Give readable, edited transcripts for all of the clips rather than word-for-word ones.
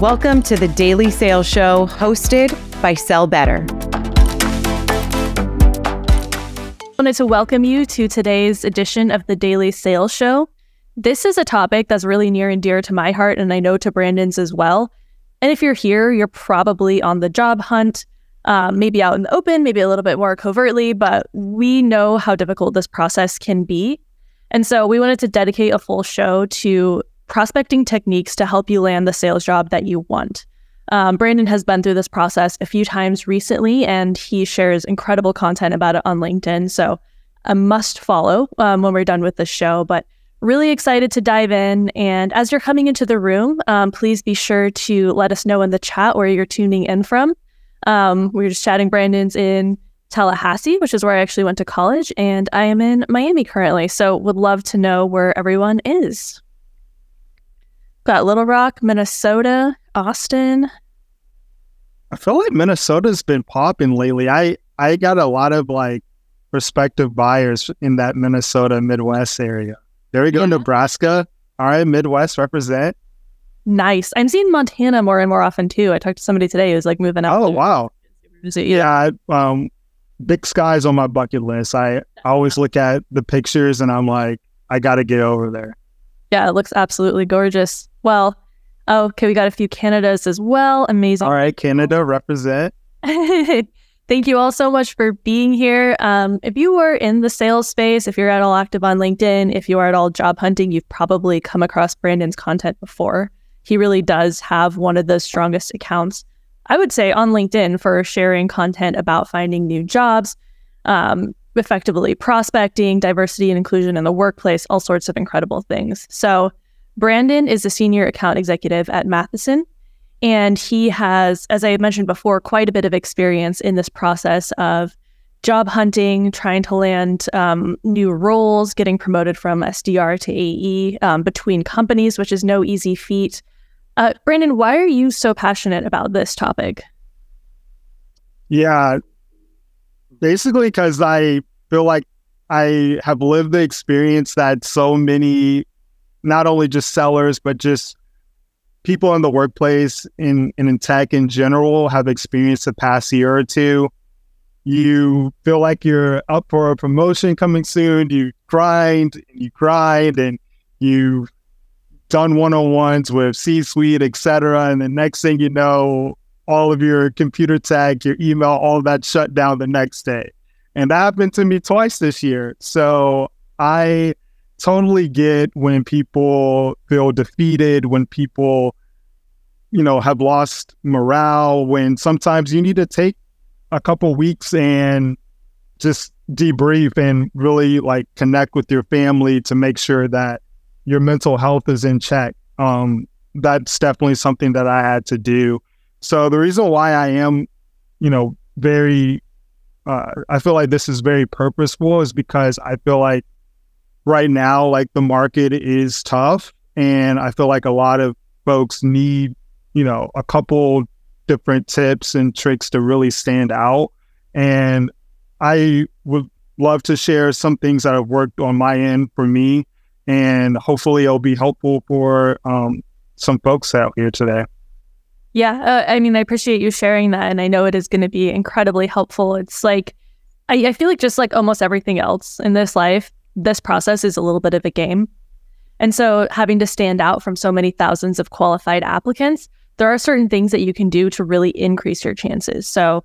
Welcome to the Daily Sales Show, hosted by Sell Better. I wanted to welcome you to today's edition of the Daily Sales Show. This is a topic that's really near and dear to my heart, and I know to Brandon's as well. And if you're here, you're probably on the job hunt, maybe out in the open, maybe a little bit more covertly, but we know how difficult this process can be. And so we wanted to dedicate a full show to prospecting techniques to help you land the sales job that you want. Brandon has been through this process a few times recently, and he shares incredible content about it on LinkedIn. So a must follow when we're done with the show, but really excited to dive in. And as you're coming into the room, please be sure to let us know in the chat where you're tuning in from. We were just chatting. Brandon's in Tallahassee, which is where I actually went to college, and I am in Miami currently. So would love to know where everyone is. Got Little Rock, Minnesota, Austin. I feel like Minnesota's been popping lately. I got a lot of like prospective buyers in that Minnesota Midwest area. There we go, yeah. Nebraska. All right, Midwest represent. Nice. I'm seeing Montana more and more often too. I talked to somebody today who's like moving out. Oh, wow. Yeah. Big Sky is on my bucket list. I always look at the pictures and I'm like, I got to get over there. Yeah, it looks absolutely gorgeous. Well, okay, we got a few Canadas as well. Amazing. All right, Canada represent. Thank you all so much for being here. If you were in the sales space, if you're at all active on LinkedIn, if you are at all job hunting, you've probably come across Brandon's content before. He really does have one of the strongest accounts, I would say, on LinkedIn for sharing content about finding new jobs, effectively prospecting, diversity and inclusion in the workplace, all sorts of incredible things. So Brandon is a senior account executive at Matheson, and he has, as I mentioned before, quite a bit of experience in this process of job hunting, trying to land new roles, getting promoted from SDR to AE between companies, which is no easy feat. Brandon, why are you so passionate about this topic? Yeah, basically because I feel like I have lived the experience that so many, not only just sellers, but just people in the workplace and in tech in general have experienced the past year or two. You feel like you're up for a promotion coming soon. You grind and you've done one-on-ones with C-suite, et cetera. And the next thing you know, all of your computer tech, your email, all that shut down the next day. And that happened to me twice this year. So I totally get when people feel defeated, when people, have lost morale, when sometimes you need to take a couple weeks and just debrief and really like connect with your family to make sure that your mental health is in check. That's definitely something that I had to do. So the reason why I am, I feel like this is very purposeful is because I feel like right now, like the market is tough, and I feel like a lot of folks need, a couple different tips and tricks to really stand out. And I would love to share some things that have worked on my end for me, and hopefully it'll be helpful for some folks out here today. Yeah, I appreciate you sharing that, and I know it is going to be incredibly helpful. It's like, I feel like just like almost everything else in this life, this process is a little bit of a game. And so having to stand out from so many thousands of qualified applicants, there are certain things that you can do to really increase your chances. So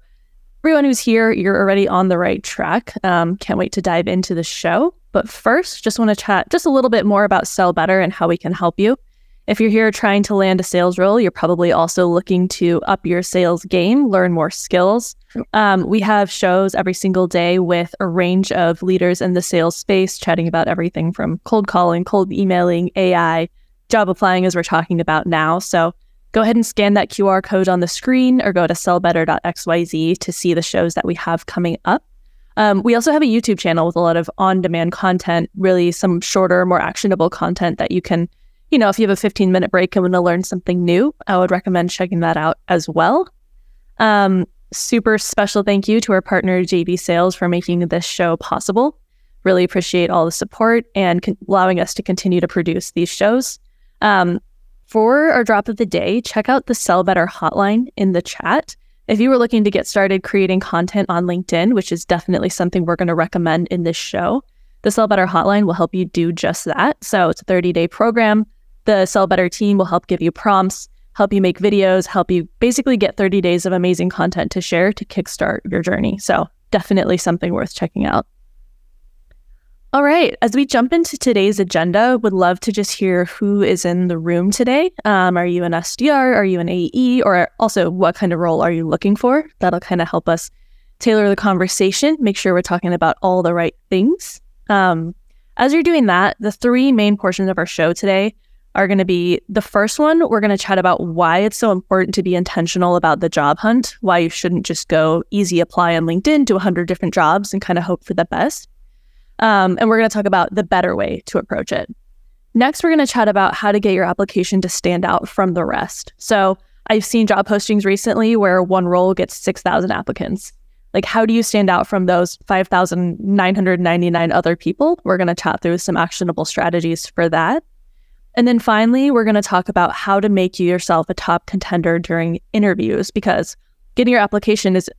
everyone who's here, you're already on the right track. Can't wait to dive into the show. But first, just want to chat just a little bit more about Sell Better and how we can help you. If you're here trying to land a sales role, you're probably also looking to up your sales game, learn more skills. We have shows every single day with a range of leaders in the sales space, chatting about everything from cold calling, cold emailing, AI, job applying, as we're talking about now. So go ahead and scan that QR code on the screen or go to sellbetter.xyz to see the shows that we have coming up. We also have a YouTube channel with a lot of on-demand content, really some shorter, more actionable content that you can, if you have a 15-minute break and want to learn something new, I would recommend checking that out as well. Super special thank you to our partner, J.B. Sales, for making this show possible. Really appreciate all the support and allowing us to continue to produce these shows. For our drop of the day, check out the Sell Better hotline in the chat. If you were looking to get started creating content on LinkedIn, which is definitely something we're going to recommend in this show, the Sell Better hotline will help you do just that. So it's a 30-day program. The Sell Better team will help give you prompts, help you make videos, help you basically get 30 days of amazing content to share to kickstart your journey. So definitely something worth checking out. All right, as we jump into today's agenda, would love to just hear who is in the room today. Are you an SDR? Are you an AE? Or also, what kind of role are you looking for? That'll kind of help us tailor the conversation, make sure we're talking about all the right things. As you're doing that, the three main portions of our show today are going to be, the first one, we're going to chat about why it's so important to be intentional about the job hunt, why you shouldn't just go easy apply on LinkedIn to 100 different jobs and kind of hope for the best. And we're going to talk about the better way to approach it. Next, we're going to chat about how to get your application to stand out from the rest. So I've seen job postings recently where one role gets 6,000 applicants. Like, how do you stand out from those 5,999 other people? We're going to chat through some actionable strategies for that. And then finally, we're going to talk about how to make you yourself a top contender during interviews, because getting your application is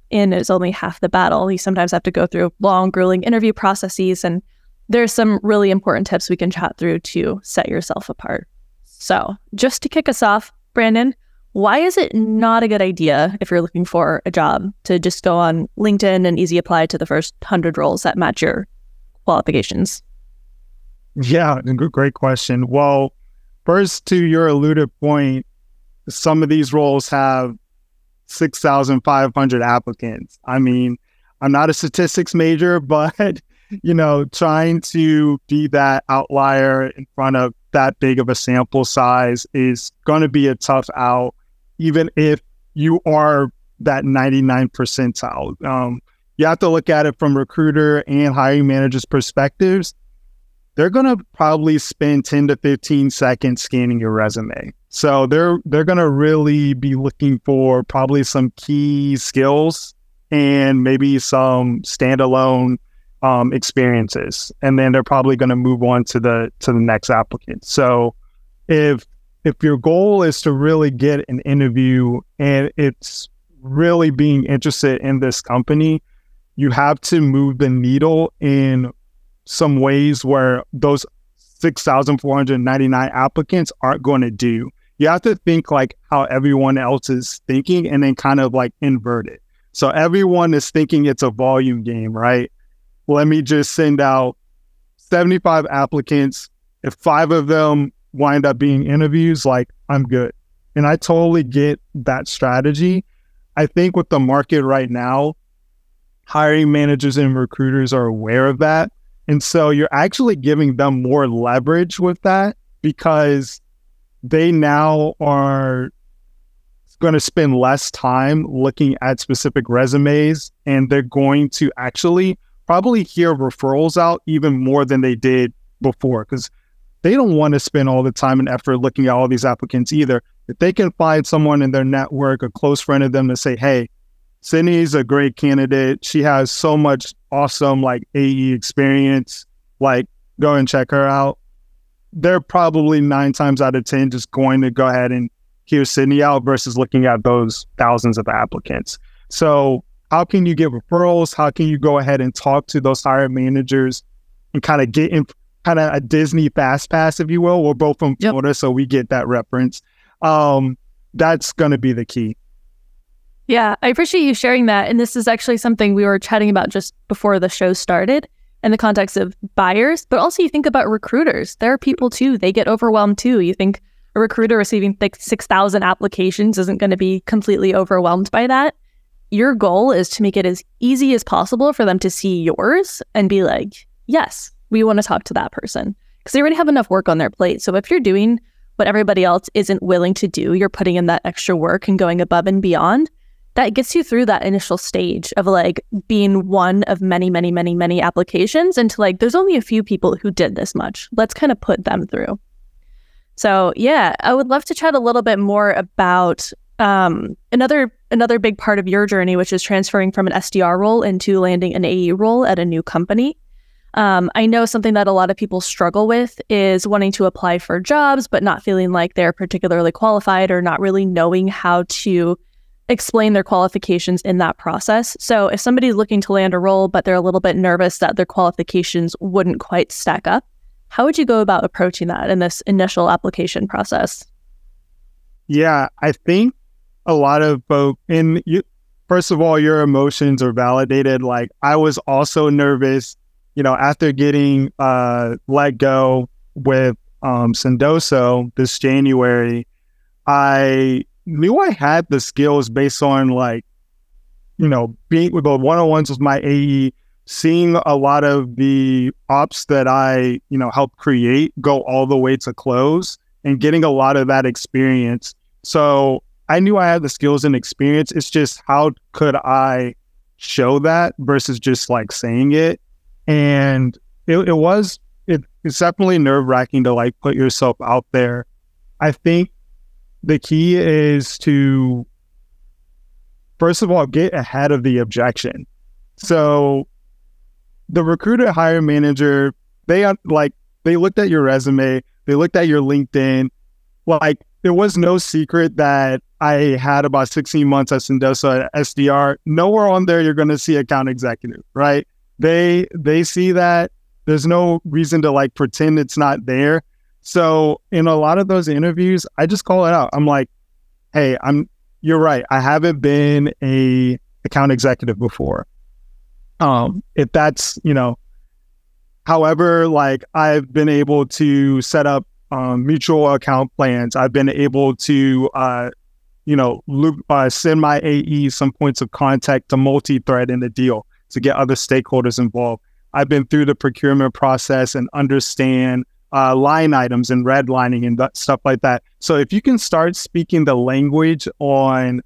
only half the battle. You sometimes have to go through long, grueling interview processes, and there's some really important tips we can chat through to set yourself apart. So just to kick us off, Brandon, why is it not a good idea if you're looking for a job to just go on LinkedIn and easy apply to the first 100 roles that match your qualifications? Yeah, great question. Well, first, to your alluded point, some of these roles have 6,500 applicants. I mean, I'm not a statistics major, but, you know, trying to be that outlier in front of that big of a sample size is going to be a tough out, even if you are that 99th percentile. You have to look at it from recruiter and hiring managers' perspectives. They're going to probably spend 10 to 15 seconds scanning your resume. So they're going to really be looking for probably some key skills and maybe some standalone experiences. And then they're probably going to move on to the next applicant. So if your goal is to really get an interview and it's really being interested in this company, you have to move the needle in some ways where those 6,499 applicants aren't going to do. You have to think like how everyone else is thinking and then kind of like invert it. So everyone is thinking it's a volume game, right? Let me just send out 75 applicants. If 5 of them wind up being interviews, like, I'm good. And I totally get that strategy. I think with the market right now, hiring managers and recruiters are aware of that. And so you're actually giving them more leverage with that, because they now are going to spend less time looking at specific resumes, and they're going to actually probably hear referrals out even more than they did before, because they don't want to spend all the time and effort looking at all these applicants either. If they can find someone in their network, a close friend of them, to say, hey, Sydney's a great candidate. She has so much awesome like AE experience. Like, go and check her out. They're probably 9 times out of 10 just going to go ahead and hear Sydney out versus looking at those thousands of applicants. So how can you get referrals? How can you go ahead and talk to those hiring managers and kind of get in kind of a Disney fast pass, if you will? We're both from Florida, so we get that reference. That's going to be the key. Yeah, I appreciate you sharing that. And this is actually something we were chatting about just before the show started in the context of buyers, but also you think about recruiters. There are people too, they get overwhelmed too. You think a recruiter receiving like 6,000 applications isn't going to be completely overwhelmed by that. Your goal is to make it as easy as possible for them to see yours and be like, yes, we want to talk to that person, because they already have enough work on their plate. So if you're doing what everybody else isn't willing to do, you're putting in that extra work and going above and beyond. That gets you through that initial stage of like being one of many applications into like, there's only a few people who did this much. Let's kind of put them through. So yeah, I would love to chat a little bit more about another big part of your journey, which is transferring from an SDR role into landing an AE role at a new company. I know something that a lot of people struggle with is wanting to apply for jobs, but not feeling like they're particularly qualified or not really knowing how to explain their qualifications in that process. So if somebody's looking to land a role, but they're a little bit nervous that their qualifications wouldn't quite stack up, how would you go about approaching that in this initial application process? Yeah, I think a lot of folks, and you, first of all, your emotions are validated. Like, I was also nervous, you know, after getting let go with Sendoso this January. I knew I had the skills based on, like, you know, being with the one-on-ones with my AE, seeing a lot of the ops that I, you know, helped create go all the way to close and getting a lot of that experience. So I knew I had the skills and experience. It's just, how could I show that versus just like saying it? And it's definitely nerve-wracking to like put yourself out there. I think the key is to, first of all, get ahead of the objection. So the recruiter hiring manager, they looked at your resume, they looked at your LinkedIn. Like, there was no secret that I had about 16 months at Sendoso at SDR. Nowhere on there you're going to see account executive, right? They see that. There's no reason to like pretend it's not there. So in a lot of those interviews, I just call it out. I'm like, hey, you're right. I haven't been a account executive before. If that's, you know, however, like, I've been able to set up mutual account plans. I've been able to, you know, send my AE some points of contact to multi-thread in the deal to get other stakeholders involved. I've been through the procurement process and understand line items and redlining and stuff like that. So if you can start speaking the language on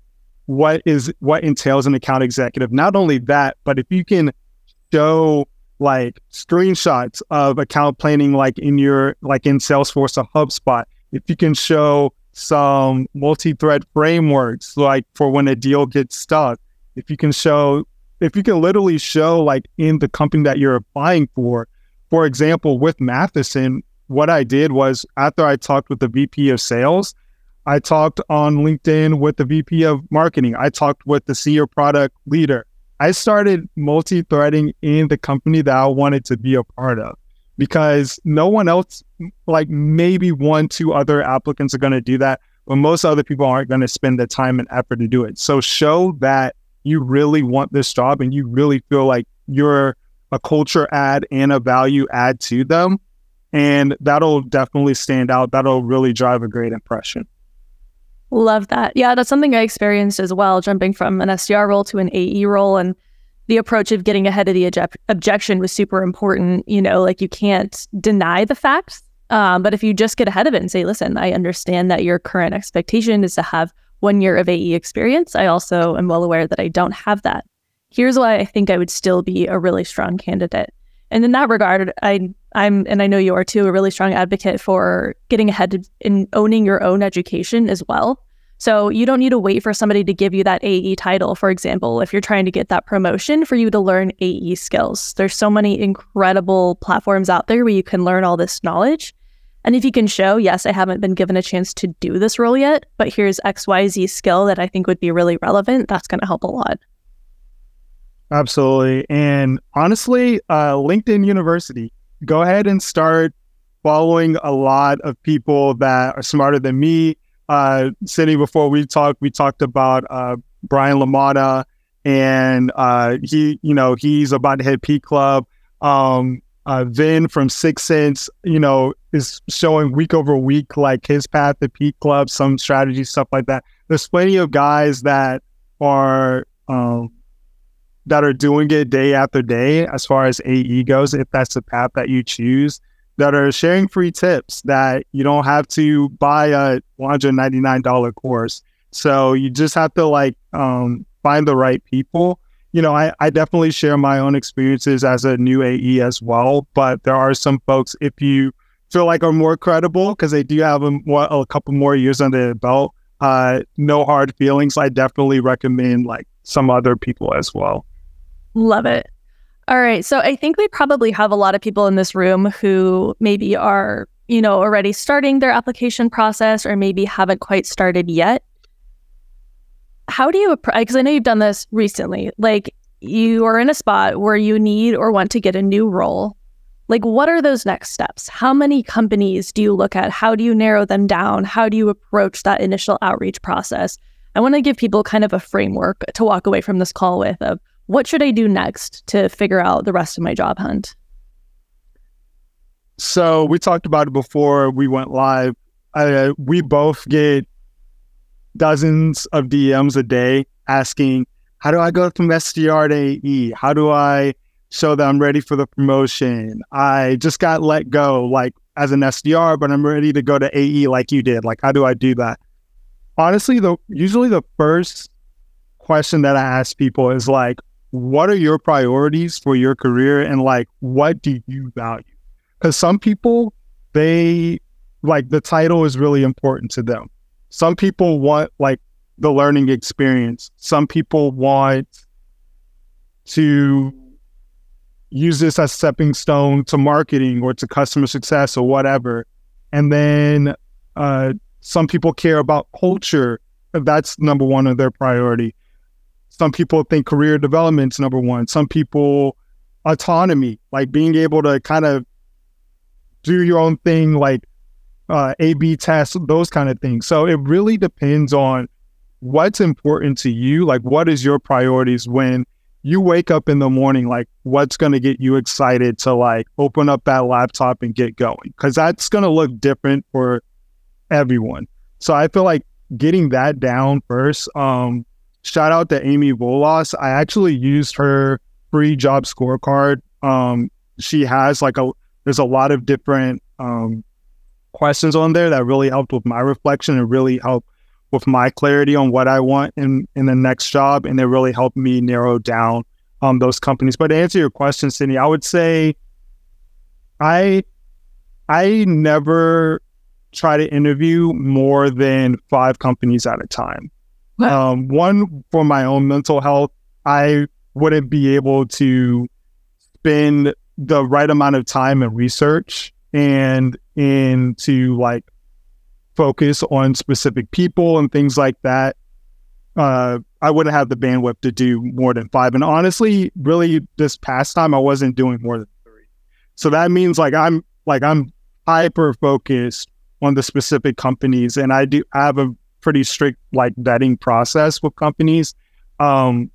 what entails an account executive, not only that, but if you can show like screenshots of account planning, like in Salesforce or HubSpot, if you can show some multi-thread frameworks, like for when a deal gets stuck, if you can literally show, like, in the company that you're applying for example, with Matheson, what I did was, after I talked with the VP of sales, I talked on LinkedIn with the VP of marketing. I talked with the senior product leader. I started multi-threading in the company that I wanted to be a part of, because no one else, like maybe 1-2 other applicants are going to do that, but most other people aren't going to spend the time and effort to do it. So show that you really want this job and you really feel like you're a culture add and a value add to them. And that'll definitely stand out. That'll really drive a great impression. Love that. Yeah, that's something I experienced as well, jumping from an SDR role to an AE role. And the approach of getting ahead of the objection was super important. You know, like, you can't deny the facts. But if you just get ahead of it and say, listen, I understand that your current expectation is to have 1 year of AE experience. I also am well aware that I don't have that. Here's why I think I would still be a really strong candidate. And in that regard, I'm, and I know you are too, a really strong advocate for getting ahead in owning your own education as well. So you don't need to wait for somebody to give you that AE title, for example, if you're trying to get that promotion, for you to learn AE skills. There's so many incredible platforms out there where you can learn all this knowledge. And if you can show, yes, I haven't been given a chance to do this role yet, but here's XYZ skill that I think would be really relevant, that's going to help a lot. Absolutely. And honestly, LinkedIn University, go ahead and start following a lot of people that are smarter than me. Cindy, before we talked about Brian LaMotta, and he's about to hit P Club. Vin from 6sense, you know, is showing week over week, like, his path to P Club, some strategy, stuff like that. There's plenty of guys that are doing it day after day as far as AE goes, if that's the path that you choose, that are sharing free tips that you don't have to buy a $199 course. So you just have to find the right people. You know, I definitely share my own experiences as a new AE as well, but there are some folks, if you feel like are more credible because they do have a couple more years under their belt, no hard feelings. I definitely recommend like some other people as well. Love it. All right. So I think we probably have a lot of people in this room who maybe are, you know, already starting their application process or maybe haven't quite started yet. How do you, because I know you've done this recently, like you are in a spot where you need or want to get a new role. Like, what are those next steps? How many companies do you look at? How do you narrow them down? How do you approach that initial outreach process? I want to give people kind of a framework to walk away from this call with of what should I do next to figure out the rest of my job hunt? So we talked about it before we went live. We both get dozens of DMs a day asking, how do I go from SDR to AE? How do I show that I'm ready for the promotion? I just got let go like as an SDR, but I'm ready to go to AE like you did. Like, how do I do that? Honestly, usually the first question that I ask people is like, what are your priorities for your career? And like, what do you value? Because some people, they like the title is really important to them. Some people want like the learning experience. Some people want to use this as a stepping stone to marketing or to customer success or whatever. And then some people care about culture. That's number one of their priority. Some people think career development's number one. Some people, autonomy, like being able to kind of do your own thing, like A/B tests, those kind of things. So it really depends on what's important to you. Like, what is your priorities when you wake up in the morning? Like, what's going to get you excited to like open up that laptop and get going? Because that's going to look different for everyone. So I feel like getting that down first. Shout out to Amy Volas. I actually used her free job scorecard. She has like there's a lot of different questions on there that really helped with my reflection and really helped with my clarity on what I want in the next job. And it really helped me narrow down those companies. But to answer your question, Cindy, I would say I never try to interview more than 5 companies at a time. One, for my own mental health, I wouldn't be able to spend the right amount of time in research and into like focus on specific people and things like that. I wouldn't have the bandwidth to do more than 5. And honestly, really this past time, I wasn't doing more than 3. So that means like, I'm hyper focused on the specific companies. And I have a pretty strict like vetting process with companies. And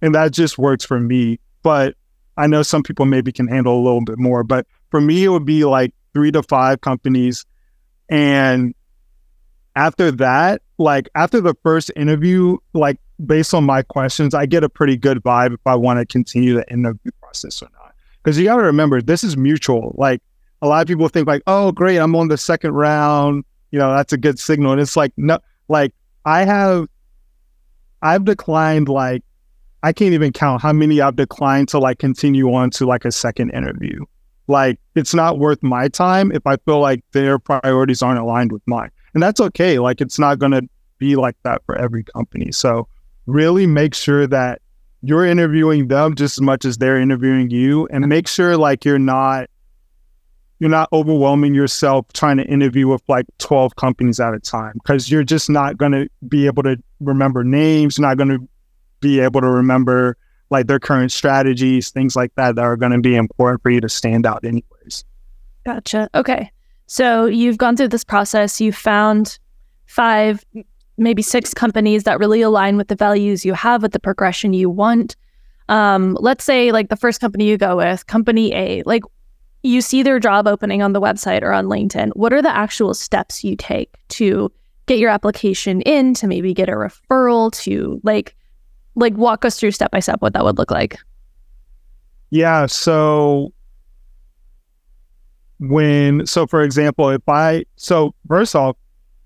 that just works for me, but I know some people maybe can handle a little bit more, but for me, it would be like 3 to 5 companies. And after that, like after the first interview, like based on my questions, I get a pretty good vibe if I want to continue the interview process or not. Because you got to remember, this is mutual. Like a lot of people think like, oh, great, I'm on the second round. You know, that's a good signal. And it's like, no, like I've declined, like, I can't even count how many I've declined to like continue on to like a second interview. Like, it's not worth my time if I feel like their priorities aren't aligned with mine. And that's okay. Like, it's not going to be like that for every company. So really make sure that you're interviewing them just as much as they're interviewing you, and make sure like you're not overwhelming yourself trying to interview with like 12 companies at a time, because you're just not going to be able to remember names. You're not going to be able to remember like their current strategies, things like that are going to be important for you to stand out anyways. Gotcha. Okay. So you've gone through this process. You found 5, maybe 6 companies that really align with the values you have, with the progression you want. Let's say like the first company you go with, company A, like you see their job opening on the website or on LinkedIn. What are the actual steps you take to get your application in, to maybe get a referral, to like walk us through step by step what that would look like? Yeah. So for example, so first off,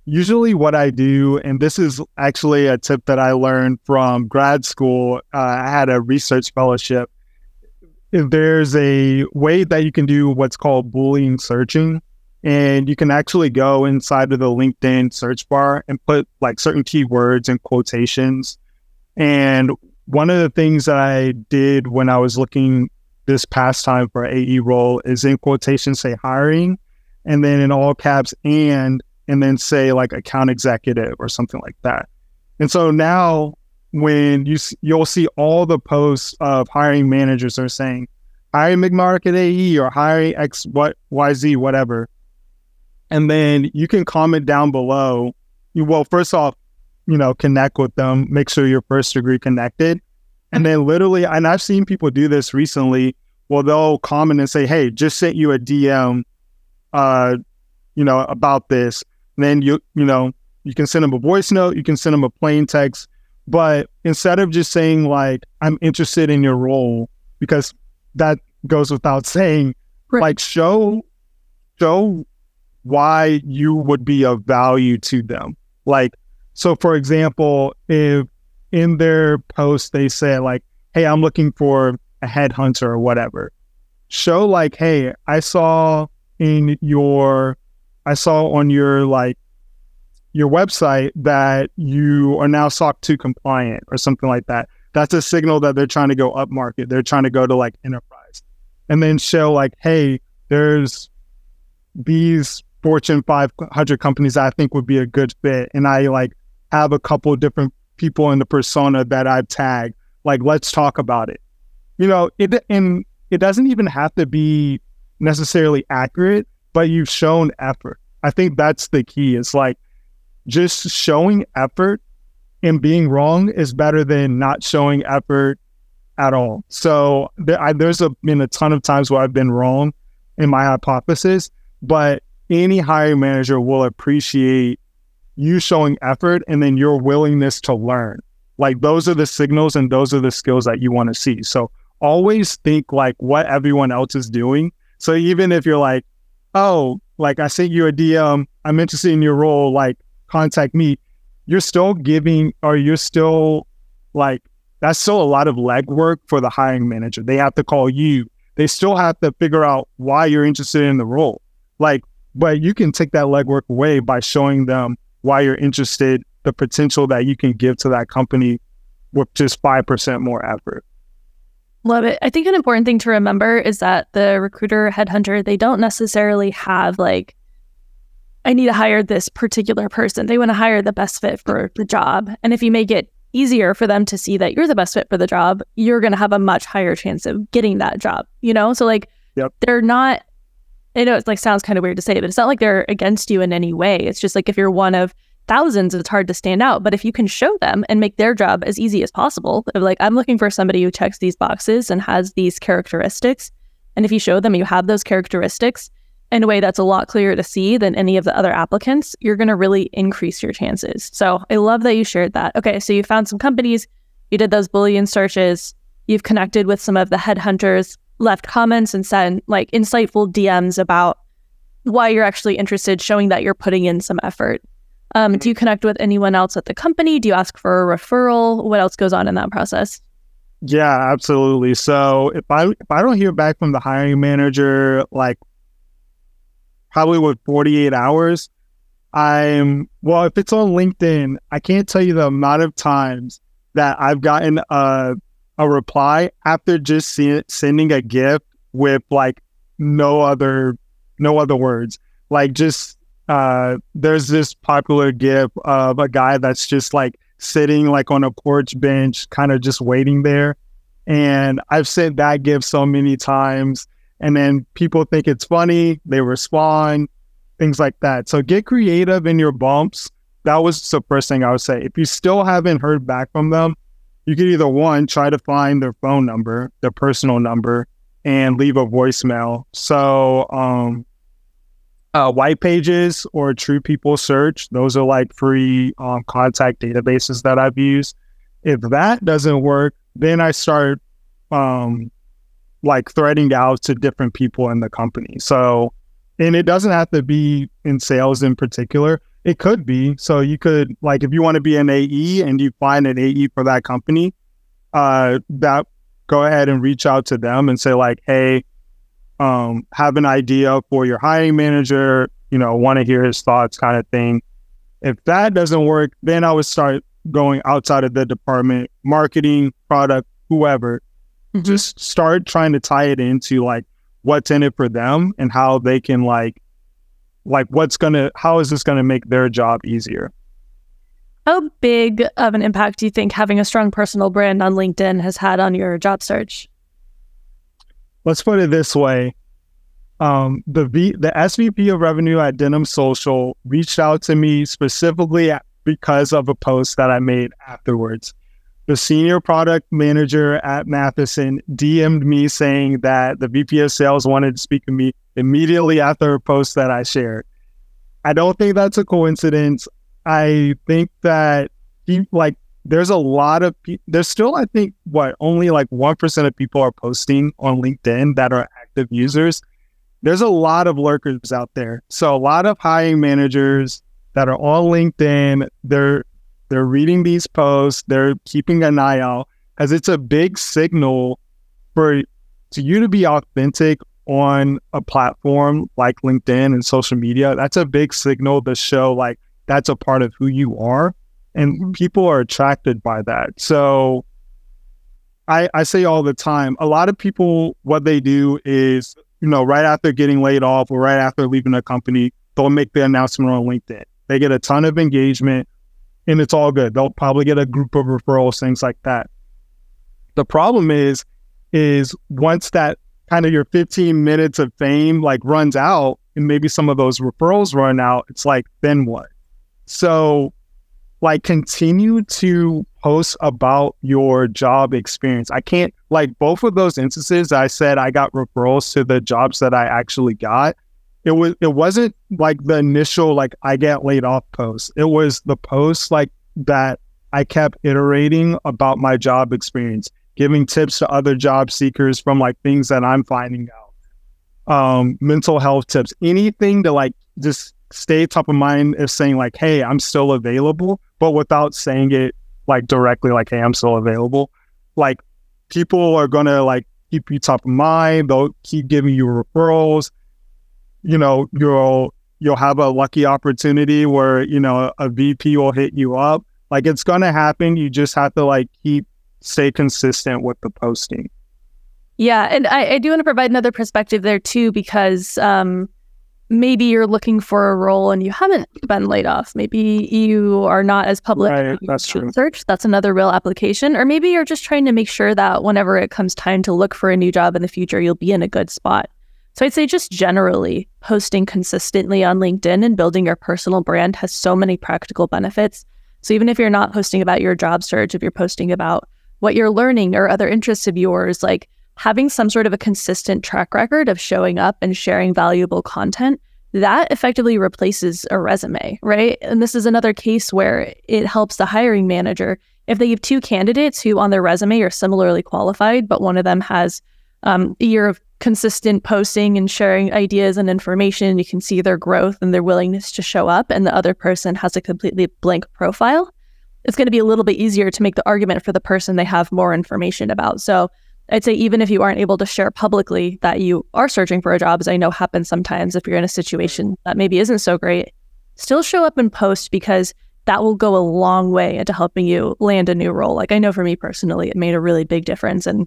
usually what I do, and this is actually a tip that I learned from grad school. I had a research fellowship. There's a way that you can do what's called Boolean searching, and you can actually go inside of the LinkedIn search bar and put like certain keywords and quotations. And one of the things that I did when I was looking this pastime for AE role is in quotation, say hiring, and then in all caps, and then say like account executive or something like that. And so now when you'll see all the posts of hiring managers are saying, hiring mid-market AE or hiring X, what, YZ, whatever. And then you can comment down below. Well, first off, connect with them, make sure you're first degree connected. And then literally, and I've seen people do this recently, well, they'll comment and say, hey, just sent you a DM, about this. And then you can send them a voice note, you can send them a plain text, but instead of just saying like, I'm interested in your role, because that goes without saying, right. Like show why you would be of value to them. Like, so for example, if in their post they say like, hey, I'm looking for a headhunter or whatever, show like, hey, I saw on your website that you are now SOC 2 compliant or something like that. That's a signal that they're trying to go up market. They're trying to go to like enterprise, and then show like, hey, there's these Fortune 500 companies I think would be a good fit. And I like have a couple of different people in the persona that I've tagged, like, let's talk about it. And it doesn't even have to be necessarily accurate, but you've shown effort. I think that's the key. It's like just showing effort and being wrong is better than not showing effort at all. So there's been a ton of times where I've been wrong in my hypothesis, but any hiring manager will appreciate you showing effort and then your willingness to learn. Like those are the signals and those are the skills that you want to see. So always think like what everyone else is doing. So even if you're like, oh, like I sent you a DM, I'm interested in your role, like contact me. You're still giving, or you're still like, that's still a lot of legwork for the hiring manager. They have to call you. They still have to figure out why you're interested in the role. Like, but you can take that legwork away by showing them why you're interested, the potential that you can give to that company with just 5% more effort. Love it. I think an important thing to remember is that the recruiter, headhunter, they don't necessarily have like, I need to hire this particular person. They want to hire the best fit for the job. And if you make it easier for them to see that you're the best fit for the job, you're going to have a much higher chance of getting that job, So like, yep. They're not, I know it's like sounds kind of weird to say, but it's not like they're against you in any way. It's just like if you're one of thousands, it's hard to stand out. But if you can show them and make their job as easy as possible, of like, I'm looking for somebody who checks these boxes and has these characteristics. And if you show them you have those characteristics in a way that's a lot clearer to see than any of the other applicants, you're going to really increase your chances. So I love that you shared that. Okay, so you found some companies, you did those Boolean searches, you've connected with some of the headhunters, left comments and send like insightful DMs about why you're actually interested, showing that you're putting in some effort. Do you connect with anyone else at the company? Do you ask for a referral? What else goes on in that process? Yeah, absolutely. So if I don't hear back from the hiring manager, like probably with 48 hours, if it's on LinkedIn, I can't tell you the amount of times that I've gotten a reply after just sending a GIF with like no other words. Like just there's this popular GIF of a guy that's just like sitting like on a porch bench, kind of just waiting there. And I've sent that GIF so many times, and then people think it's funny, they respond, things like that. So get creative in your bumps. That was the first thing I would say. If you still haven't heard back from them, you could either one, try to find their phone number, their personal number, and leave a voicemail. So White Pages or True People Search, those are like free contact databases that I've used. If that doesn't work, then I start like threading out to different people in the company. So, and it doesn't have to be in sales in particular. It could be. So you could, like, if you want to be an AE and you find an AE for that company, go ahead and reach out to them and say like, hey, have an idea for your hiring manager, want to hear his thoughts kind of thing. If that doesn't work, then I would start going outside of the department, marketing, product, whoever, just start trying to tie it into like what's in it for them and how they can how is this going to make their job easier? How big of an impact do you think having a strong personal brand on LinkedIn has had on your job search? Let's put it this way. The SVP of revenue at Denim Social reached out to me specifically because of a post that I made afterwards. The senior product manager at Matheson DM'd me saying that the VP of sales wanted to speak to me immediately after a post that I shared. I don't think that's a coincidence. I think that there's still only 1% of people are posting on LinkedIn that are active users. There's a lot of lurkers out there. So a lot of hiring managers that are on LinkedIn, they're reading these posts, they're keeping an eye out, because it's a big signal to you to be authentic on a platform like LinkedIn and social media. That's a big signal to show that's a part of who you are, and people are attracted by that. So I say all the time, a lot of people, what they do is, right after getting laid off or right after leaving a company, they'll make the announcement on LinkedIn. They get a ton of engagement and it's all good. They'll probably get a group of referrals, things like that. The problem is once that kind of your 15 minutes of fame runs out, and maybe some of those referrals run out, it's then what? So continue to post about your job experience. I can't, both of those instances I said I got referrals to the jobs that I actually got. It wasn't the initial I get laid off post. It was the post that I kept iterating about my job experience, giving tips to other job seekers from things that I'm finding out, mental health tips, anything to just stay top of mind of saying hey, I'm still available, but without saying it directly, hey, I'm still available. People are going to keep you top of mind. They'll keep giving you referrals. You'll have a lucky opportunity where, a VP will hit you up. It's going to happen. You just have to stay consistent with the posting. Yeah. And I do want to provide another perspective there too, because, maybe you're looking for a role and you haven't been laid off. Maybe you are not as public. Right, that's true. Search. That's another real application. Or maybe you're just trying to make sure that whenever it comes time to look for a new job in the future, you'll be in a good spot. So I'd say just generally posting consistently on LinkedIn and building your personal brand has so many practical benefits. So even if you're not posting about your job search, if you're posting about what you're learning or other interests of yours, having some sort of a consistent track record of showing up and sharing valuable content, that effectively replaces a resume, right? And this is another case where it helps the hiring manager. If they have two candidates who on their resume are similarly qualified, but one of them has a year of consistent posting and sharing ideas and information, you can see their growth and their willingness to show up, and the other person has a completely blank profile, it's going to be a little bit easier to make the argument for the person they have more information about. So I'd say even if you aren't able to share publicly that you are searching for a job, as I know happens sometimes if you're in a situation that maybe isn't so great, still show up and post, because that will go a long way into helping you land a new role. I know for me personally, it made a really big difference in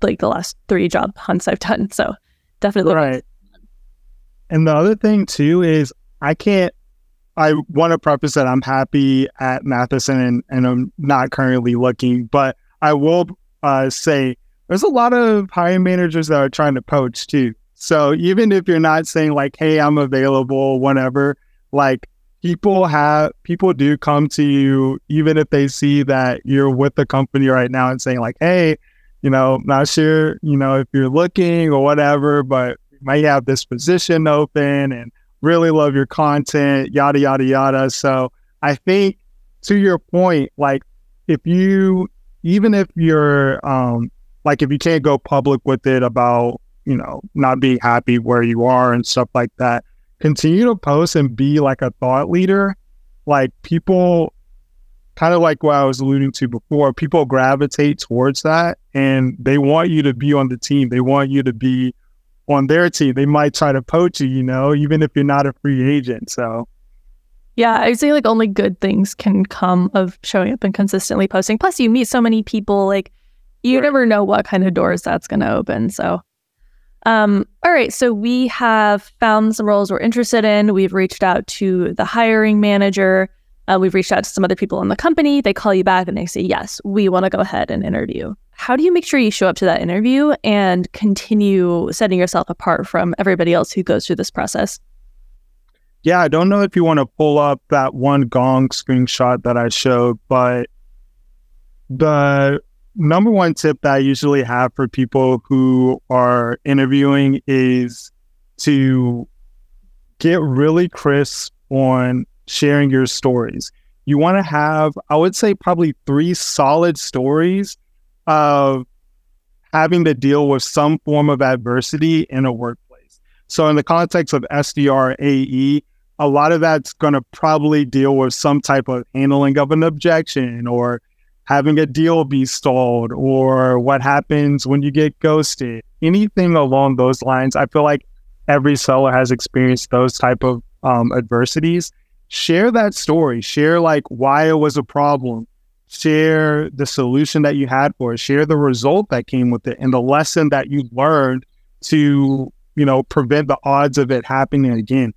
the last 3 job hunts I've done. So definitely. Right. And the other thing too is I want to preface that I'm happy at Matheson and I'm not currently looking, but I will say, there's a lot of hiring managers that are trying to poach too. So even if you're not saying hey, I'm available, whatever, people do come to you, even if they see that you're with the company right now and saying hey, not sure, if you're looking or whatever, but you might have this position open and really love your content, yada, yada, yada. So I think to your point, if you can't go public with it about, not being happy where you are and stuff like that, continue to post and be a thought leader. People kind of what I was alluding to before, people gravitate towards that and they want you to be on the team. They want you to be on their team. They might try to poach you, even if you're not a free agent. So. Yeah, I would say only good things can come of showing up and consistently posting. Plus you meet so many people You never know what kind of doors that's going to open. So, all right. So we have found some roles we're interested in. We've reached out to the hiring manager. We've reached out to some other people in the company. They call you back and they say, yes, we want to go ahead and interview. How do you make sure you show up to that interview and continue setting yourself apart from everybody else who goes through this process? Yeah, I don't know if you want to pull up that one Gong screenshot that I showed, but the number one tip that I usually have for people who are interviewing is to get really crisp on sharing your stories. You want to have, I would say, probably 3 solid stories of having to deal with some form of adversity in a workplace. So in the context of SDR AE, a lot of that's going to probably deal with some type of handling of an objection or having a deal be stalled or what happens when you get ghosted. Anything along those lines. I feel like every seller has experienced those type of adversities. Share that story. Share like why it was a problem. Share the solution that you had for it. Share the result that came with it and the lesson that you learned to, you know, prevent the odds of it happening again.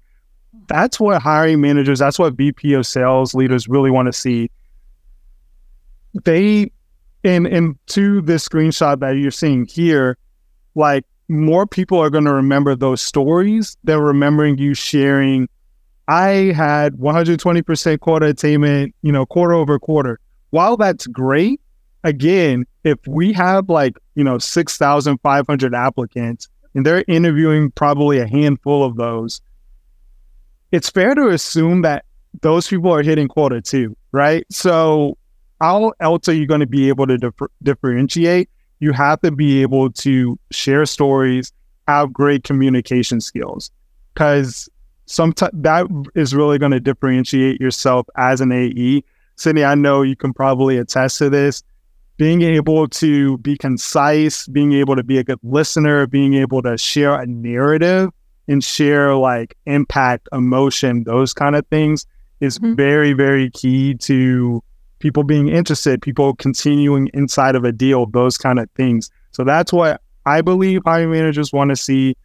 That's what hiring managers, that's what VP of sales leaders really want to see. They, and to this screenshot that you're seeing here, like more people are going to remember those stories than remembering you sharing, I had 120% quota attainment, you know, quarter over quarter. While that's great, again, if we have like, you know, 6,500 applicants and they're interviewing probably a handful of those, it's fair to assume that those people are hitting quota too, right? So how else are you going to be able to differentiate? You have to be able to share stories, have great communication skills, because sometimes that is really going to differentiate yourself as an AE. Sydney, I know you can probably attest to this. Being able to be concise, being able to be a good listener, being able to share a narrative and share like impact, emotion, those kind of things is very, very key to people being interested, people continuing inside of a deal, those kind of things. So that's what I believe hiring managers want to see.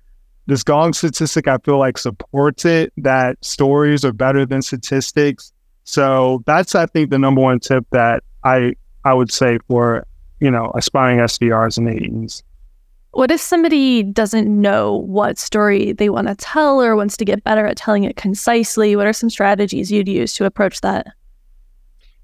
This Gong statistic, I feel like, supports it, that stories are better than statistics. So that's, I think, the number one tip that I would say for, you know, aspiring SDRs and AEs. What if somebody doesn't know what story they want to tell or wants to get better at telling it concisely? What are some strategies you'd use to approach that?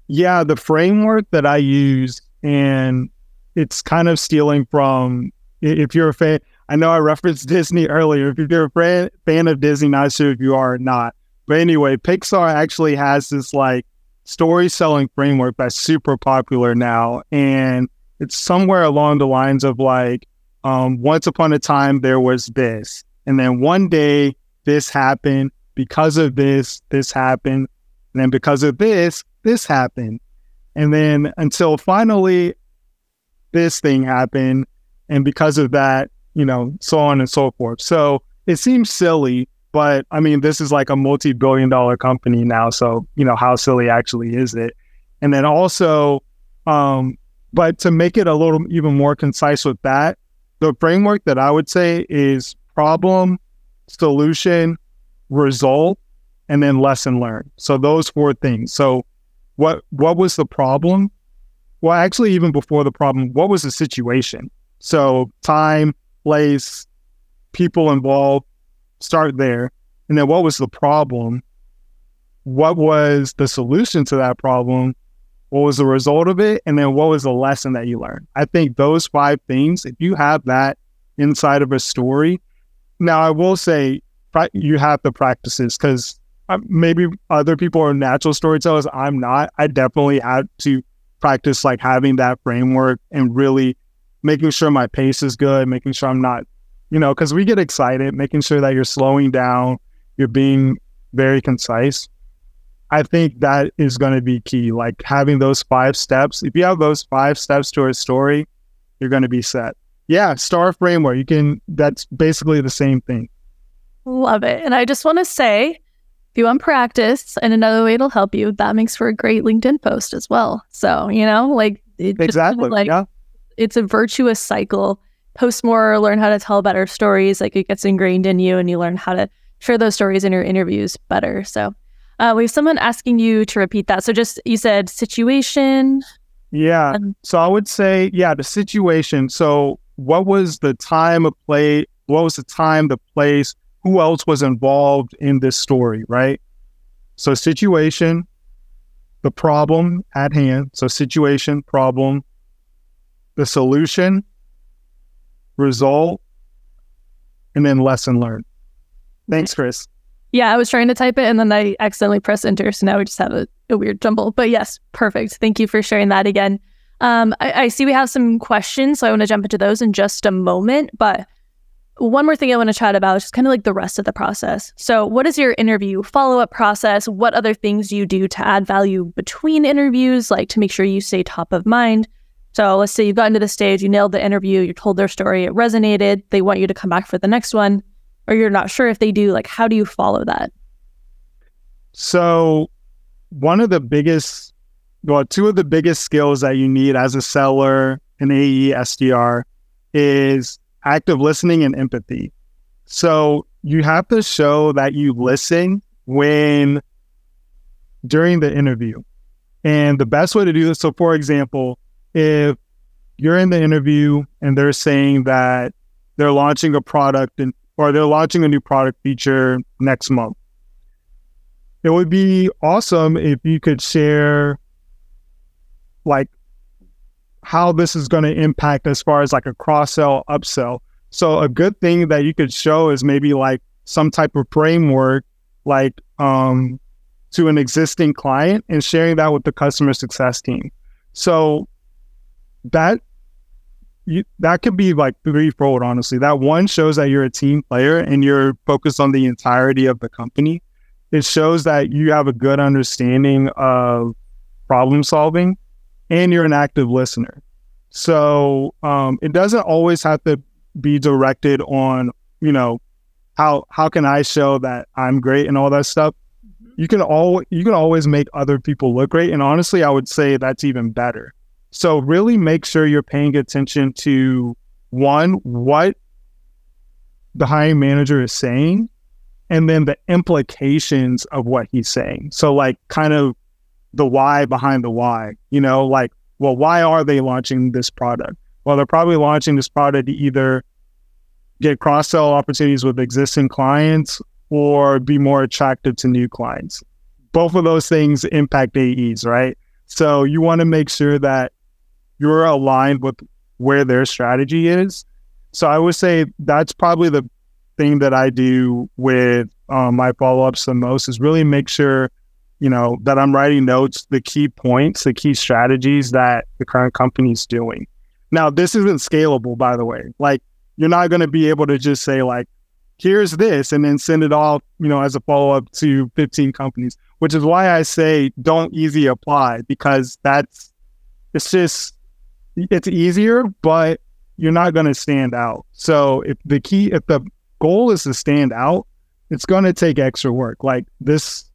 Yeah, the framework that I use, and it's kind of stealing from, if you're a fan, I know I referenced Disney earlier. If you're a fan of Disney, not sure if you are or not. But anyway, Pixar actually has this like story selling framework that's super popular now. And it's somewhere along the lines of like, once upon a time, there was this. And then one day this happened. Because of this, this happened. And then because of this, this happened. And then until finally this thing happened. And because of that, you know, so on and so forth. So it seems silly. But I mean, this is like a multi-billion-dollar company now. So, you know, how silly actually is it? And then also, but to make it a little even more concise with that, the framework that I would say is problem, solution, result, and then lesson learned. So those 4 things. So what was the problem? Well, actually, even before the problem, what was the situation? So time, place, people involved. Start there. And then what was the problem? What was the solution to that problem? What was the result of it? And then what was the lesson that you learned? I think those 5 things, if you have that inside of a story. Now, I will say you have to practice this because maybe other people are natural storytellers. I'm not. I definitely had to practice like having that framework and really making sure my pace is good, making sure I'm not, you know, because we get excited, making sure that you're slowing down, you're being very concise. I think that is going to be key, like having those 5 steps. If you have those 5 steps to a story, you're going to be set. Yeah, STAR framework. You can, that's basically the same thing. Love it. And I just want to say, if you want practice and another way it'll help you, that makes for a great LinkedIn post as well. So, you know, like, it exactly. Just, like, yeah. it's a virtuous cycle. Post more, learn how to tell better stories. Like, it gets ingrained in you and you learn how to share those stories in your interviews better. So we have someone asking you to repeat that. So just, you said situation. Yeah. So I would say, yeah, the situation. So what was the time of play? What was the time, the place? Who else was involved in this story, right? So situation, the problem at hand. So situation, problem, the solution, result, and then lesson learned. Thanks, Chris. Yeah, I was trying to type it and then I accidentally pressed enter. So now we just have a weird jumble. But yes, perfect. Thank you for sharing that again. I see we have some questions, so I want to jump into those in just a moment. But one more thing I want to chat about is just kind of like the rest of the process. So what is your interview follow-up process? What other things do you do to add value between interviews, like to make sure you stay top of mind? So let's say you've gotten to the stage, you nailed the interview, you told their story, it resonated, they want you to come back for the next one, or you're not sure if they do, like, how do you follow that? So one of the biggest, well, two of the biggest skills that you need as a seller, an AE, SDR, is active listening and empathy. So you have to show that you listen when during the interview. And the best way to do this, so for example, if you're in the interview and they're saying that they're launching a product and or they're launching a new product feature next month, it would be awesome if you could share like how this is going to impact as far as like a cross-sell, upsell. So a good thing that you could show is maybe like some type of framework, like to an existing client, and sharing that with the customer success team. So that could be like threefold, honestly. That one shows that you're a team player and you're focused on the entirety of the company. It shows that you have a good understanding of problem solving, and you're an active listener. So it doesn't always have to be directed on, you know, how can I show that I'm great and all that stuff. You can always make other people look great, and honestly, I would say that's even better. So really make sure you're paying attention to, one, what the hiring manager is saying, and then the implications of what he's saying. So like kind of the why behind the why, you know, like, well, why are they launching this product? Well, they're probably launching this product to either get cross-sell opportunities with existing clients or be more attractive to new clients. Both of those things impact AEs, right? So you want to make sure that you're aligned with where their strategy is. So I would say that's probably the thing that I do with my follow-ups the most, is really make sure, you know, that I'm writing notes, the key points, the key strategies that the current company's doing. Now, this isn't scalable, by the way. Like, you're not going to be able to just say like, here's this, and then send it off, you know, as a follow-up to 15 companies, which is why I say don't easy apply, because it's easier, but you're not going to stand out. So if the goal is to stand out, it's going to take extra work. Like, this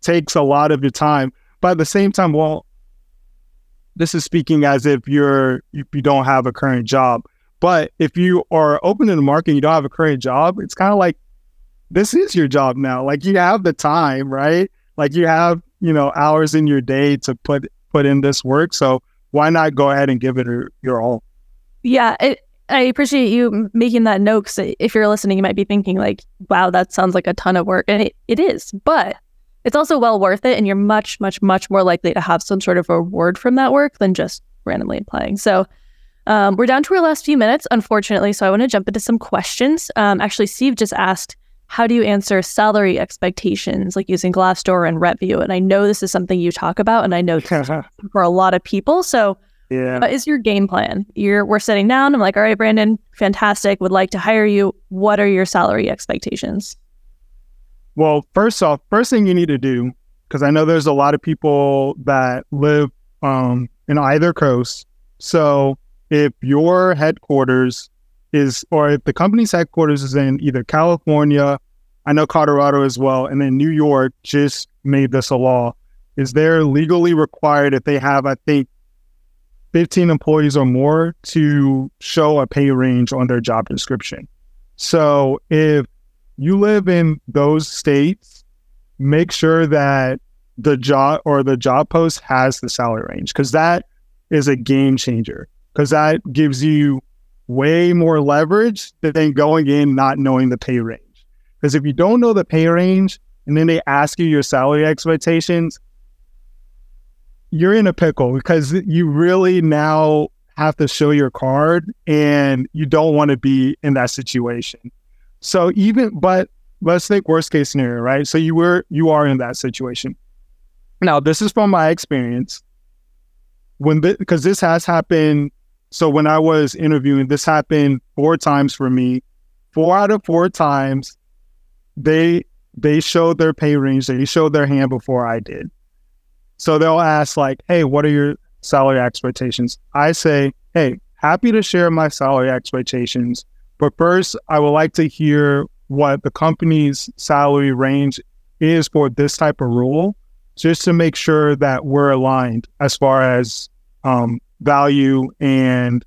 takes a lot of your time, but at the same time, well, this is speaking as if you don't have a current job. But if you are open in the market and you don't have a current job, it's kind of like, this is your job now. Like, you have the time, right? Like, you have, you know, hours in your day to put in this work. So why not go ahead and give it your all? Yeah, I appreciate you making that note, because if you're listening, you might be thinking like, wow, that sounds like a ton of work. And it is, but it's also well worth it. And you're much, much, much more likely to have some sort of reward from that work than just randomly applying. So we're down to our last few minutes, unfortunately. So I want to jump into some questions. Actually, Steve just asked, how do you answer salary expectations, like using Glassdoor and RepView? And I know this is something you talk about, and I know for a lot of people. So yeah. What is your game plan? We're sitting down. I'm like, all right, Brandon, fantastic. Would like to hire you. What are your salary expectations? Well, first thing you need to do, because I know there's a lot of people that live in either coast. So if your headquarters is, or if the company's headquarters is in either California, I know Colorado as well, and then New York just made this a law, is they're legally required, if they have, I think, 15 employees or more to show a pay range on their job description. So if you live in those states, make sure that the job or the job post has the salary range, because that is a game changer, because that gives you way more leverage than going in not knowing the pay range. Because if you don't know the pay range and then they ask you your salary expectations, you're in a pickle, because you really now have to show your card, and you don't want to be in that situation. So but let's think worst case scenario, right? So you are in that situation. Now, this is from my experience, because this has happened. So when I was interviewing, this happened 4 times for me. 4 out of 4 times, they showed their pay range, they showed their hand before I did. So they'll ask like, hey, what are your salary expectations? I say, hey, happy to share my salary expectations, but first I would like to hear what the company's salary range is for this type of role, just to make sure that we're aligned as far as value and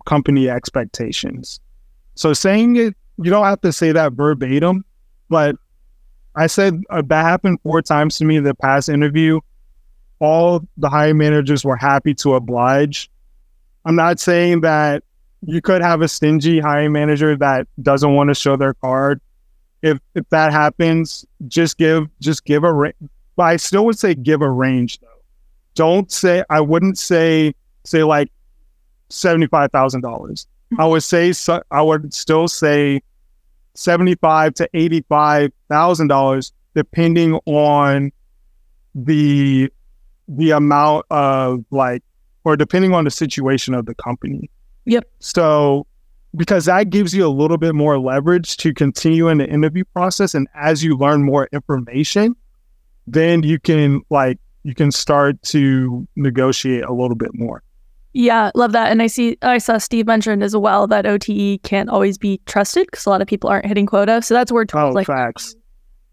company expectations. So saying it, you don't have to say that verbatim, but I said that happened 4 times to me in the past interview. All the hiring managers were happy to oblige. I'm not saying that you could have a stingy hiring manager that doesn't want to show their card. If that happens, just give a range. But I still would say give a range though. Don't say, I wouldn't say like $75,000. I would say, I would still say $75,000 to $85,000, depending on the amount of or depending on the situation of the company. Yep. So, because that gives you a little bit more leverage to continue in the interview process, and as you learn more information, then you can start to negotiate a little bit more. Yeah, love that. And I saw Steve mentioned as well that OTE can't always be trusted because a lot of people aren't hitting quota. So that's where tools facts.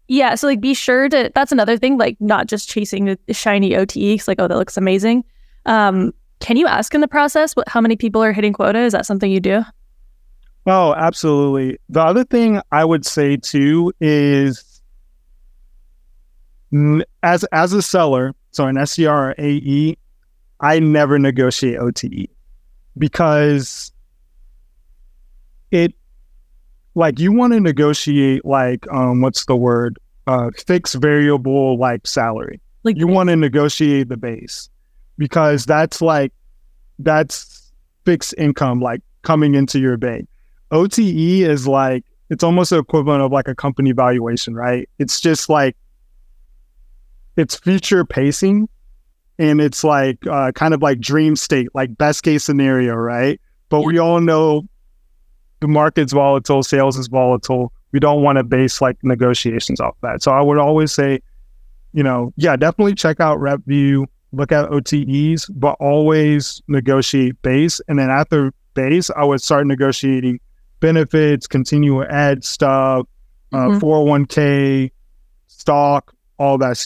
Yeah, so be sure to. That's another thing. Not just chasing the shiny OTE. Oh, that looks amazing. Can you ask in the process how many people are hitting quota? Is that something you do? Oh, absolutely. The other thing I would say too is, as a seller, so an SDR or AE, I never negotiate OTE, because you want to negotiate fixed variable salary. You want to negotiate the base, because that's fixed income coming into your bank. OTE is it's almost the equivalent of a company valuation, right? It's just it's future pacing. And it's kind of dream state, best case scenario, right? But we all know the market's volatile, sales is volatile. We don't want to base negotiations off that. So I would always say, definitely check out RepView, look at OTEs, but always negotiate base. And then after base, I would start negotiating benefits, continual ad stuff, 401k, stock, all that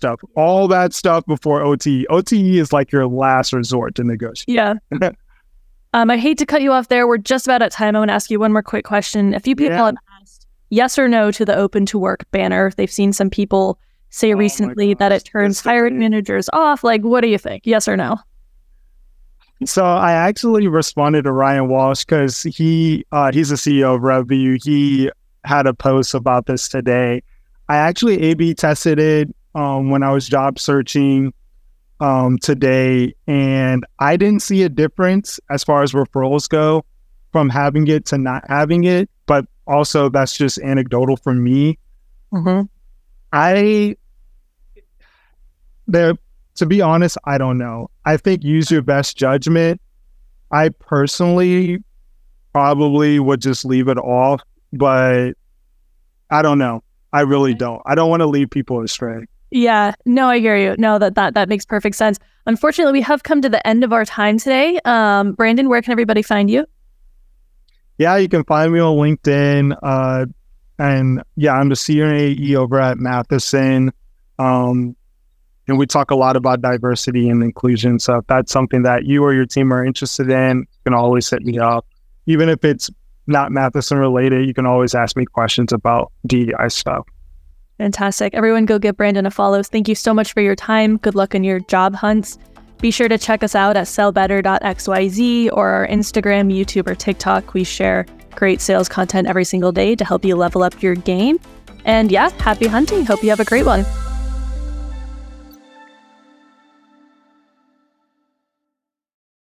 stuff before OTE. OTE is your last resort to negotiate. Yeah. I hate to cut you off there. We're just about at time. I want to ask you one more quick question. If you people have asked yes or no to the open to work banner, they've seen some people say recently that it turns hiring managers off. What do you think? Yes or no? So I actually responded to Ryan Walsh, because he's the CEO of RevView. He had a post about this today. I actually A/B tested it when I was job searching today, and I didn't see a difference as far as referrals go from having it to not having it, but also that's just anecdotal for me. Mm-hmm. To be honest, I don't know. I think use your best judgment. I personally probably would just leave it off, but I don't know. I really don't. I don't want to lead people astray. Yeah, no, I hear you. No, that makes perfect sense. Unfortunately, we have come to the end of our time today. Brandon, where can everybody find you? Yeah, you can find me on LinkedIn. I'm the senior AE over at Matheson. And we talk a lot about diversity and inclusion. So if that's something that you or your team are interested in, you can always hit me up. Even if it's not Matheson related, you can always ask me questions about DEI stuff. Fantastic. Everyone go give Brandon a follow. Thank you so much for your time. Good luck in your job hunts. Be sure to check us out at sellbetter.xyz or our Instagram, YouTube, or TikTok. We share great sales content every single day to help you level up your game. And yeah, happy hunting. Hope you have a great one.